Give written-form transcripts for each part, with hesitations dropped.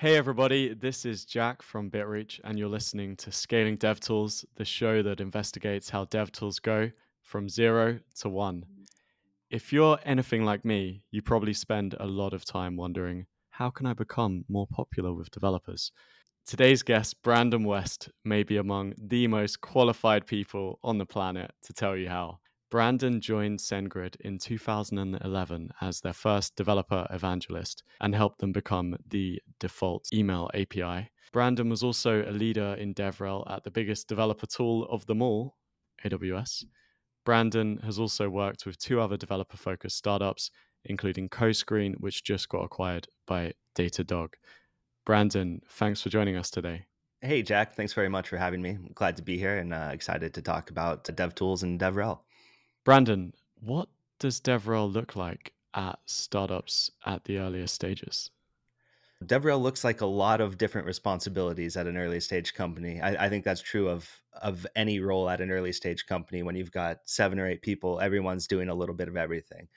Hey everybody, this is Jack from BitReach and you're listening to Scaling DevTools, the show that investigates how DevTools go from 0 to 1. If you're anything like me, you probably spend a lot of time wondering, how can I become more popular with developers? Today's guest, Brandon West, may be among the most qualified people on the planet to tell you how. Brandon joined SendGrid in 2011 as their first developer evangelist and helped them become the default email API. Brandon was also a leader in DevRel at the biggest developer tool of them all, AWS. Brandon has also worked with two other developer-focused startups, including CoScreen, which just got acquired by Datadog. Brandon, thanks for joining us today. Hey, Jack. Thanks very much for having me. I'm glad to be here and excited to talk about DevTools and DevRel. Brandon, what does DevRel look like at startups at the earliest stages? DevRel looks like a lot of different responsibilities at an early stage company. I think that's true of any role at an early stage company. When you've got 7 or 8 people, everyone's doing a little bit of everything.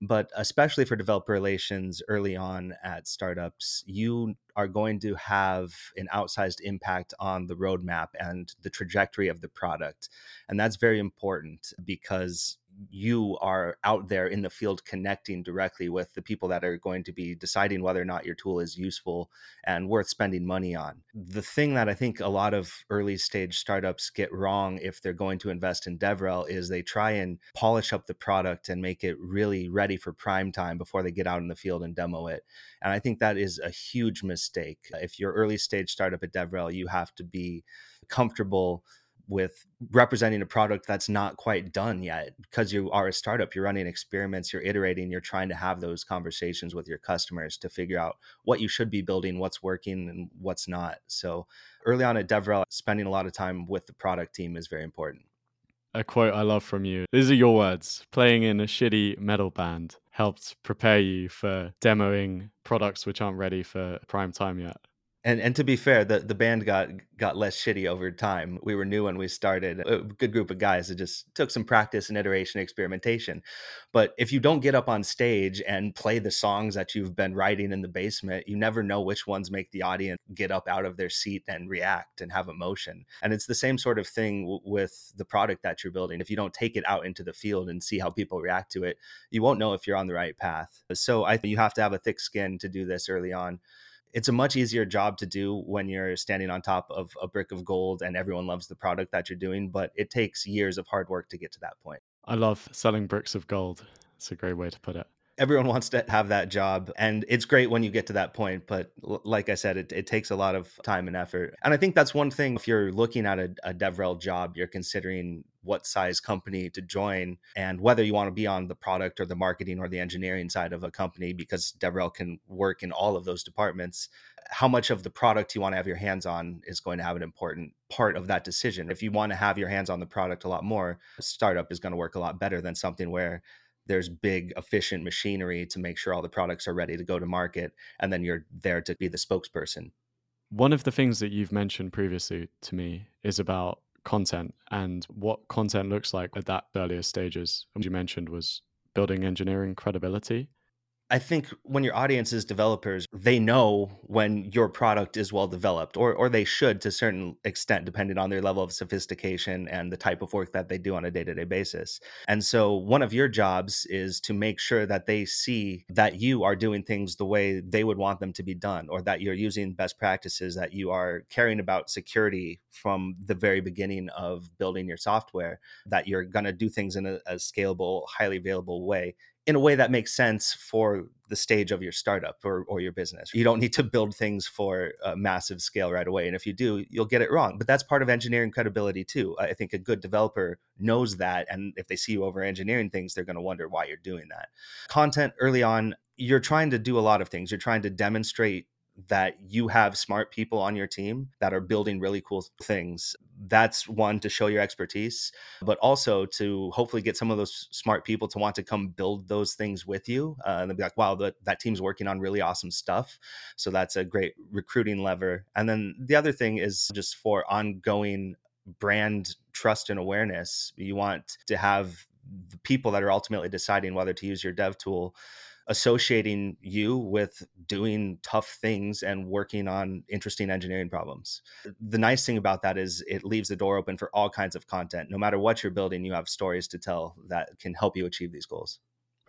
But especially for developer relations early on at startups, you are going to have an outsized impact on the roadmap and the trajectory of the product. And that's very important because you are out there in the field connecting directly with the people that are going to be deciding whether or not your tool is useful and worth spending money on. The thing that I think a lot of early stage startups get wrong if they're going to invest in DevRel is they try and polish up the product and make it really ready for prime time before they get out in the field and demo it. And I think that is a huge mistake. If you're early stage startup at DevRel, you have to be comfortable with representing a product that's not quite done yet. Because you are a startup, you're running experiments, you're iterating, you're trying to have those conversations with your customers to figure out what you should be building, what's working and what's not. So early on at DevRel, spending a lot of time with the product team is very important. A quote I love from you. These are your words. Playing in a shitty metal band helped prepare you for demoing products which aren't ready for prime time yet. And to be fair, the band got less shitty over time. We were new when we started. A good group of guys. It just took some practice and iteration, experimentation. But if you don't get up on stage and play the songs that you've been writing in the basement, you never know which ones make the audience get up out of their seat and react and have emotion. And it's the same sort of thing with the product that you're building. If you don't take it out into the field and see how people react to it, you won't know if you're on the right path. So I think you have to have a thick skin to do this early on. It's a much easier job to do when you're standing on top of a brick of gold and everyone loves the product that you're doing, but it takes years of hard work to get to that point. I love selling bricks of gold. It's a great way to put it. Everyone wants to have that job, and it's great when you get to that point. But like I said, it takes a lot of time and effort. And I think that's one thing. If you're looking at a DevRel job, you're considering what size company to join and whether you want to be on the product or the marketing or the engineering side of a company, because DevRel can work in all of those departments. How much of the product you want to have your hands on is going to have an important part of that decision. If you want to have your hands on the product a lot more, a startup is going to work a lot better than something where there's big, efficient machinery to make sure all the products are ready to go to market, and then you're there to be the spokesperson. One of the things that you've mentioned previously to me is about content and what content looks like at that earlier stages. What you mentioned was building engineering credibility. I think when your audience is developers, they know when your product is well developed, or they should to a certain extent, depending on their level of sophistication and the type of work that they do on a day-to-day basis. And so one of your jobs is to make sure that they see that you are doing things the way they would want them to be done, or that you're using best practices, that you are caring about security from the very beginning of building your software, that you're going to do things in a scalable, highly available way, in a way that makes sense for the stage of your startup or your business. You don't need to build things for a massive scale right away. And if you do, you'll get it wrong. But that's part of engineering credibility too. I think a good developer knows that. And if they see you over engineering things, they're going to wonder why you're doing that. Content early on, you're trying to do a lot of things. You're trying to demonstrate that you have smart people on your team that are building really cool things. That's one, to show your expertise, but also to hopefully get some of those smart people to want to come build those things with you. And they'll be like, wow, that team's working on really awesome stuff. So that's a great recruiting lever. And then the other thing is just for ongoing brand trust and awareness. You want to have the people that are ultimately deciding whether to use your dev tool associating you with doing tough things and working on interesting engineering problems. The nice thing about that is it leaves the door open for all kinds of content. No matter what you're building, you have stories to tell that can help you achieve these goals.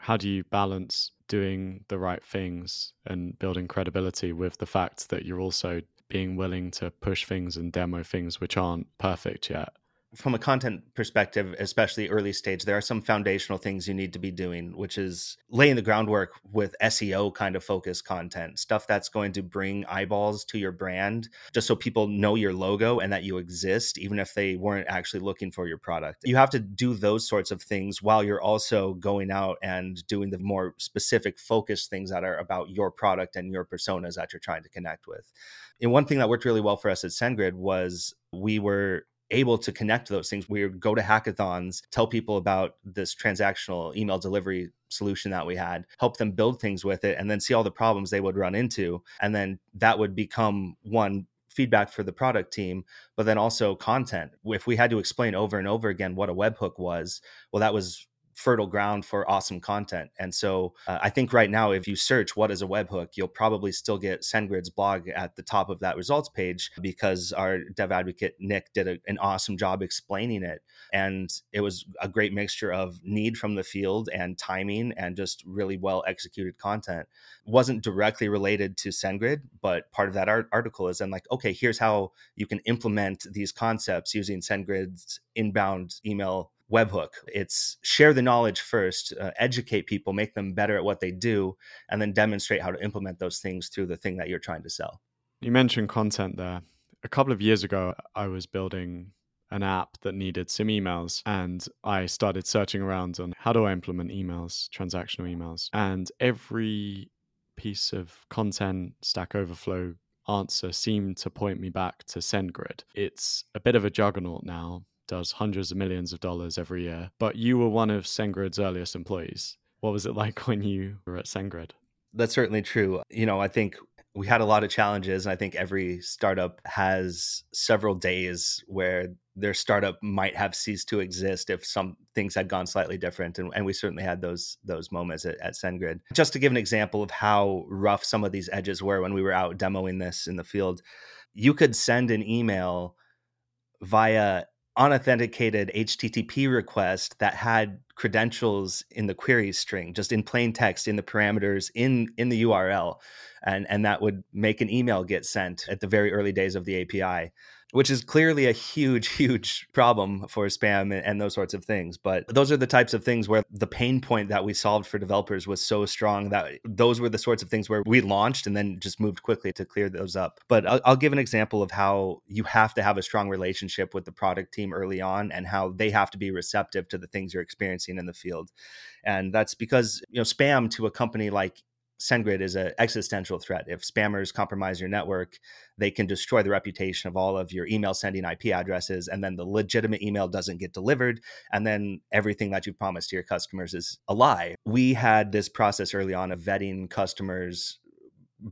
How do you balance doing the right things and building credibility with the fact that you're also being willing to push things and demo things which aren't perfect yet? From a content perspective, especially early stage, there are some foundational things you need to be doing, which is laying the groundwork with SEO kind of focused content, stuff that's going to bring eyeballs to your brand, just so people know your logo and that you exist, even if they weren't actually looking for your product. You have to do those sorts of things while you're also going out and doing the more specific focused things that are about your product and your personas that you're trying to connect with. And one thing that worked really well for us at SendGrid was we were able to connect those things. We would go to hackathons, tell people about this transactional email delivery solution that we had, help them build things with it, and then see all the problems they would run into. And then that would become one feedback for the product team, but then also content. If we had to explain over and over again what a webhook was, well, that was fertile ground for awesome content. And so I think right now, if you search what is a webhook, you'll probably still get SendGrid's blog at the top of that results page, because our dev advocate, Nick, did an awesome job explaining it. And it was a great mixture of need from the field and timing and just really well executed content. It wasn't directly related to SendGrid, but part of that article is then like, okay, here's how you can implement these concepts using SendGrid's inbound email webhook. It's share the knowledge first, educate people, make them better at what they do, and then demonstrate how to implement those things through the thing that you're trying to sell. You mentioned content there. A couple of years ago, I was building an app that needed some emails, and I started searching around on how do I implement emails, transactional emails, and every piece of content, Stack Overflow answer seemed to point me back to SendGrid. It's a bit of a juggernaut now. Does hundreds of millions of dollars every year. But you were one of SendGrid's earliest employees. What was it like when you were at SendGrid? That's certainly true. You know, I think we had a lot of challenges, and I think every startup has several days where their startup might have ceased to exist if some things had gone slightly different. And we certainly had those moments at SendGrid. Just to give an example of how rough some of these edges were when we were out demoing this in the field, you could send an email via unauthenticated HTTP request that had credentials in the query string, just in plain text, in the parameters, in the URL. And that would make an email get sent at the very early days of the API, which is clearly a huge, huge problem for spam and those sorts of things. But those are the types of things where the pain point that we solved for developers was so strong that those were the sorts of things where we launched and then just moved quickly to clear those up. But I'll give an example of how you have to have a strong relationship with the product team early on and how they have to be receptive to the things you're experiencing in the field. And that's because, you know, spam to a company like SendGrid is an existential threat. If spammers compromise your network, they can destroy the reputation of all of your email sending IP addresses, and then the legitimate email doesn't get delivered, and then everything that you've promised to your customers is a lie. We had this process early on of vetting customers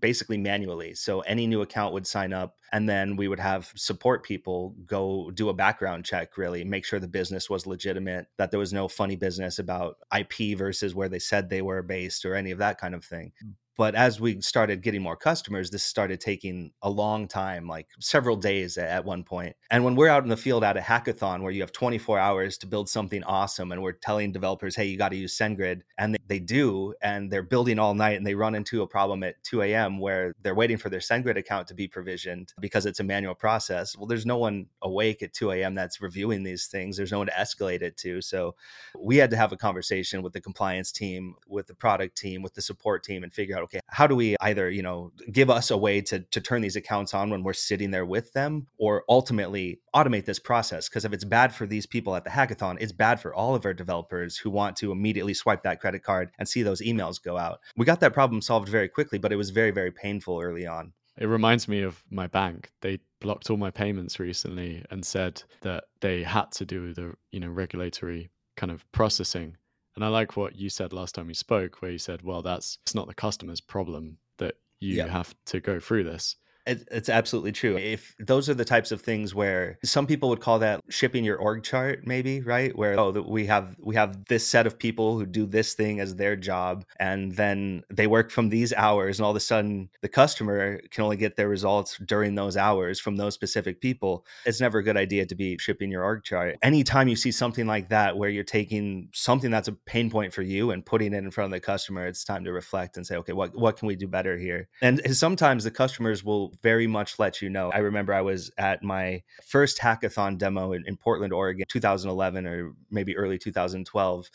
basically manually. So any new account would sign up, and then we would have support people go do a background check, really make sure the business was legitimate, that there was no funny business about IP versus where they said they were based or any of that kind of thing. But as we started getting more customers, this started taking a long time, like several days at one point. And when we're out in the field at a hackathon where you have 24 hours to build something awesome, and we're telling developers, hey, you got to use SendGrid, and they do, and they're building all night, and they run into a problem at 2 a.m. where they're waiting for their SendGrid account to be provisioned because it's a manual process. Well, there's no one awake at 2 a.m. that's reviewing these things. There's no one to escalate it to. So we had to have a conversation with the compliance team, with the product team, with the support team, and figure out, okay, how do we either, you know, give us a way to turn these accounts on when we're sitting there with them, or ultimately automate this process? Because if it's bad for these people at the hackathon, it's bad for all of our developers who want to immediately swipe that credit card and see those emails go out. We got that problem solved very quickly, but it was very, very painful early on. It reminds me of my bank. They blocked all my payments recently and said that they had to do the, you know, regulatory kind of processing. And I like what you said last time we spoke, where you said, well, it's not the customer's problem that you have to go through this. It's absolutely true. If those are the types of things where some people would call that shipping your org chart, maybe, right? Where, oh, we have this set of people who do this thing as their job, and then they work from these hours, and all of a sudden the customer can only get their results during those hours from those specific people. It's never a good idea to be shipping your org chart. Anytime you see something like that, where you're taking something that's a pain point for you and putting it in front of the customer, it's time to reflect and say, okay, what can we do better here? And sometimes the customers will very much let you know. I remember I was at my first hackathon demo in Portland, Oregon, 2011 or maybe early 2012.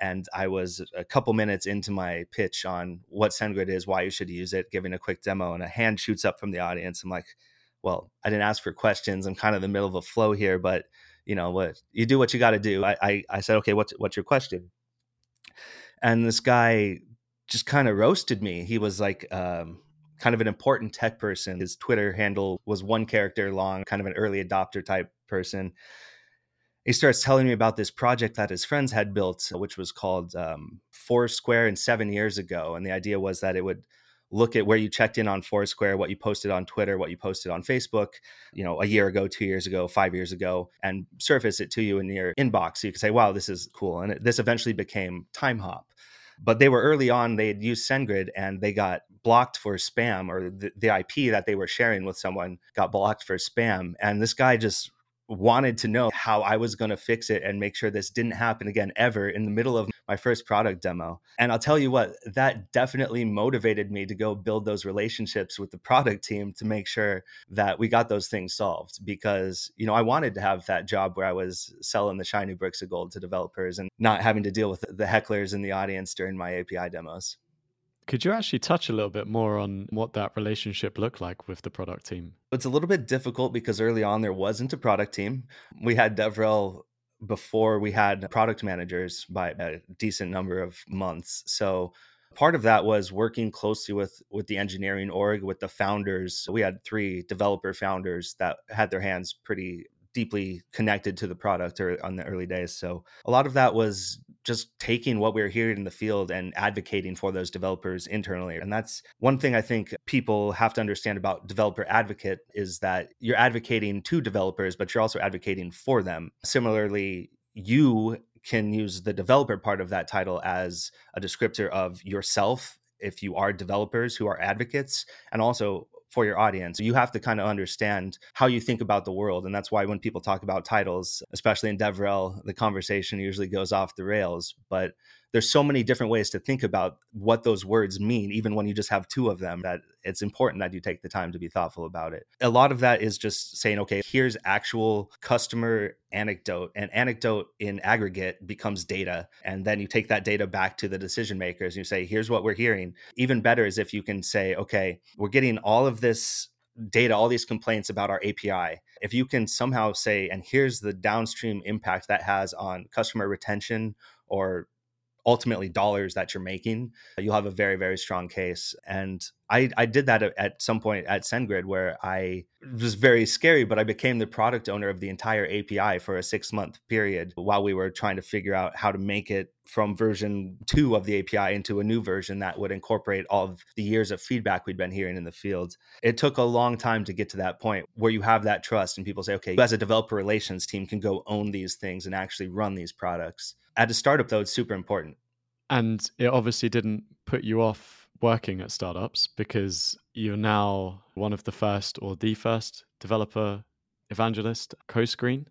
And I was a couple minutes into my pitch on what SendGrid is, why you should use it, giving a quick demo, and a hand shoots up from the audience. I'm like, well, I didn't ask for questions. I'm kind of in the middle of a flow here, but you know what, you do what you got to do. I said, okay, what's your question? And this guy just kind of roasted me. He was like, kind of an important tech person. His Twitter handle was one character long, kind of an early adopter type person. He starts telling me about this project that his friends had built, which was called Foursquare, and 7 years ago. And the idea was that it would look at where you checked in on Foursquare, what you posted on Twitter, what you posted on Facebook, you know, a year ago, 2 years ago, 5 years ago, and surface it to you in your inbox. So you could say, wow, this is cool. And this eventually became TimeHop. But they were early on, they had used SendGrid and they got blocked for spam, or the IP that they were sharing with someone got blocked for spam. And this guy just wanted to know how I was going to fix it and make sure this didn't happen again ever in the middle of my first product demo. And I'll tell you what, that definitely motivated me to go build those relationships with the product team to make sure that we got those things solved, because, you know, I wanted to have that job where I was selling the shiny bricks of gold to developers and not having to deal with the hecklers in the audience during my API demos. Could you actually touch a little bit more on what that relationship looked like with the product team? It's a little bit difficult because early on there wasn't a product team. We had DevRel before we had product managers by a decent number of months. So part of that was working closely with the engineering org, with the founders. We had 3 developer founders that had their hands pretty deeply connected to the product or on the early days. So a lot of that was just taking what we were hearing in the field and advocating for those developers internally. And that's one thing I think people have to understand about developer advocate, is that you're advocating to developers, but you're also advocating for them. Similarly, you can use the developer part of that title as a descriptor of yourself if you are developers who are advocates, and also for your audience. You have to kind of understand how you think about the world. And that's why when people talk about titles, especially in DevRel, the conversation usually goes off the rails. But there's so many different ways to think about what those words mean, even when you just have 2 of them, that it's important that you take the time to be thoughtful about it. A lot of that is just saying, okay, here's actual customer anecdote. And anecdote in aggregate becomes data. And then you take that data back to the decision makers and you say, here's what we're hearing. Even better is if you can say, okay, we're getting all of this data, all these complaints about our API. If you can somehow say, and here's the downstream impact that has on customer retention or ultimately dollars that you're making, you'll have a very, very strong case. And I did that at some point at SendGrid, where it was very scary, but I became the product owner of the entire API for a 6-month period while we were trying to figure out how to make it from version 2 of the API into a new version that would incorporate all of the years of feedback we'd been hearing in the field. It took a long time to get to that point where you have that trust and people say, okay, you as a developer relations team can go own these things and actually run these products. At a startup, though, it's super important. And it obviously didn't put you off working at startups, because you're now one of the first, or the first, developer evangelist, CoScreen.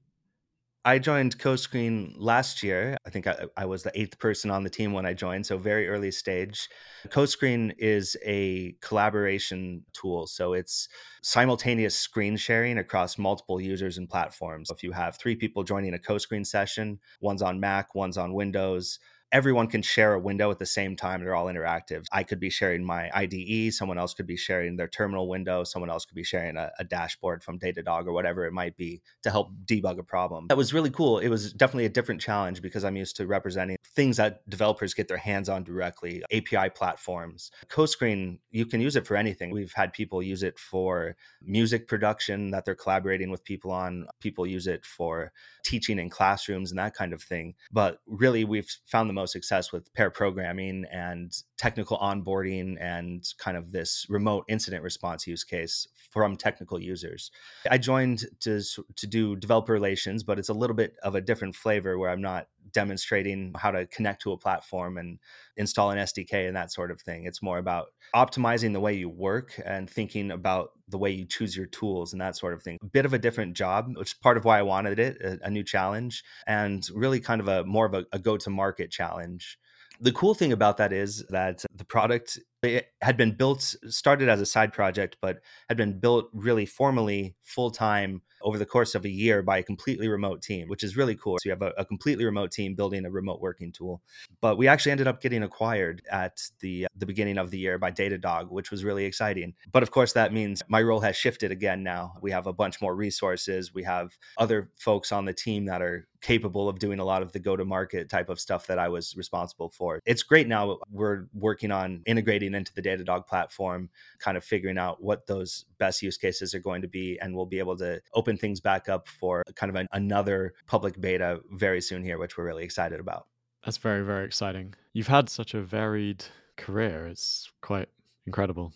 I joined CoScreen last year. I think I was the 8th person on the team when I joined, so very early stage. CoScreen is a collaboration tool. So it's simultaneous screen sharing across multiple users and platforms. If you have 3 people joining a CoScreen session, one's on Mac, one's on Windows, everyone can share a window at the same time. They're all interactive. I could be sharing my IDE. Someone else could be sharing their terminal window. Someone else could be sharing a dashboard from Datadog or whatever it might be to help debug a problem. That was really cool. It was definitely a different challenge because I'm used to representing things that developers get their hands on directly, API platforms. CoScreen, you can use it for anything. We've had people use it for music production that they're collaborating with people on. People use it for teaching in classrooms and that kind of thing. But really, we've found the most success with pair programming and technical onboarding and kind of this remote incident response use case from technical users. I joined to do developer relations, but it's a little bit of a different flavor where I'm not demonstrating how to connect to a platform and install an SDK and that sort of thing. It's more about optimizing the way you work and thinking about the way you choose your tools and that sort of thing. A bit of a different job, which is part of why I wanted it, a new challenge, and really kind of more of a go-to-market challenge. The cool thing about that is that the product, it had been built, started as a side project, but had been built really formally full-time over the course of a year by a completely remote team, which is really cool. So you have a completely remote team building a remote working tool. But we actually ended up getting acquired at the beginning of the year by Datadog, which was really exciting. But of course, that means my role has shifted again now. We have a bunch more resources. We have other folks on the team that are capable of doing a lot of the go-to-market type of stuff that I was responsible for. It's great now. We're working on integrating into the Datadog platform, kind of figuring out what those best use cases are going to be, and we'll be able to open things back up for kind of another public beta very soon here, which we're really excited about. That's very, very exciting. You've had such a varied career. It's quite incredible.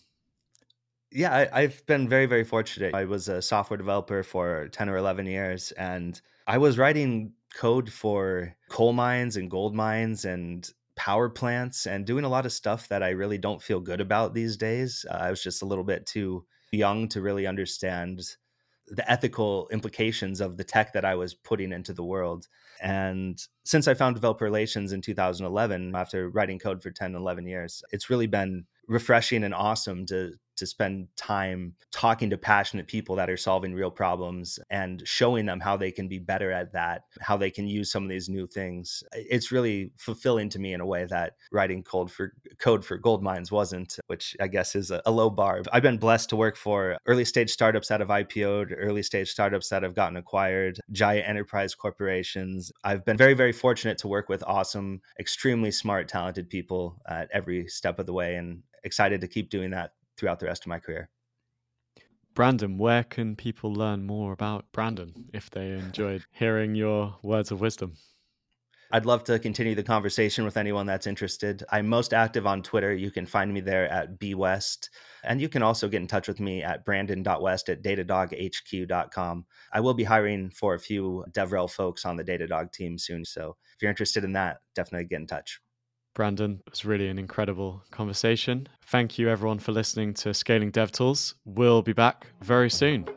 Yeah, I've been very, very fortunate. I was a software developer for 10 or 11 years, and I was writing code for coal mines and gold mines and power plants and doing a lot of stuff that I really don't feel good about these days. I was just a little bit too young to really understand the ethical implications of the tech that I was putting into the world. And since I found developer relations in 2011, after writing code for 10, 11 years, it's really been refreshing and awesome to spend time talking to passionate people that are solving real problems and showing them how they can be better at that, how they can use some of these new things. It's really fulfilling to me in a way that writing code for gold mines wasn't, which I guess is a low bar. I've been blessed to work for early stage startups that have IPO'd, early stage startups that have gotten acquired, giant enterprise corporations. I've been very, very fortunate to work with awesome, extremely smart, talented people at every step of the way, and excited to keep doing that throughout the rest of my career. Brandon, where can people learn more about Brandon if they enjoyed hearing your words of wisdom? I'd love to continue the conversation with anyone that's interested. I'm most active on Twitter. You can find me there at bwest. And you can also get in touch with me at brandon.west@datadoghq.com. I will be hiring for a few DevRel folks on the Datadog team soon. So if you're interested in that, definitely get in touch. Brandon, it was really an incredible conversation. Thank you everyone for listening to Scaling DevTools. We'll be back very soon.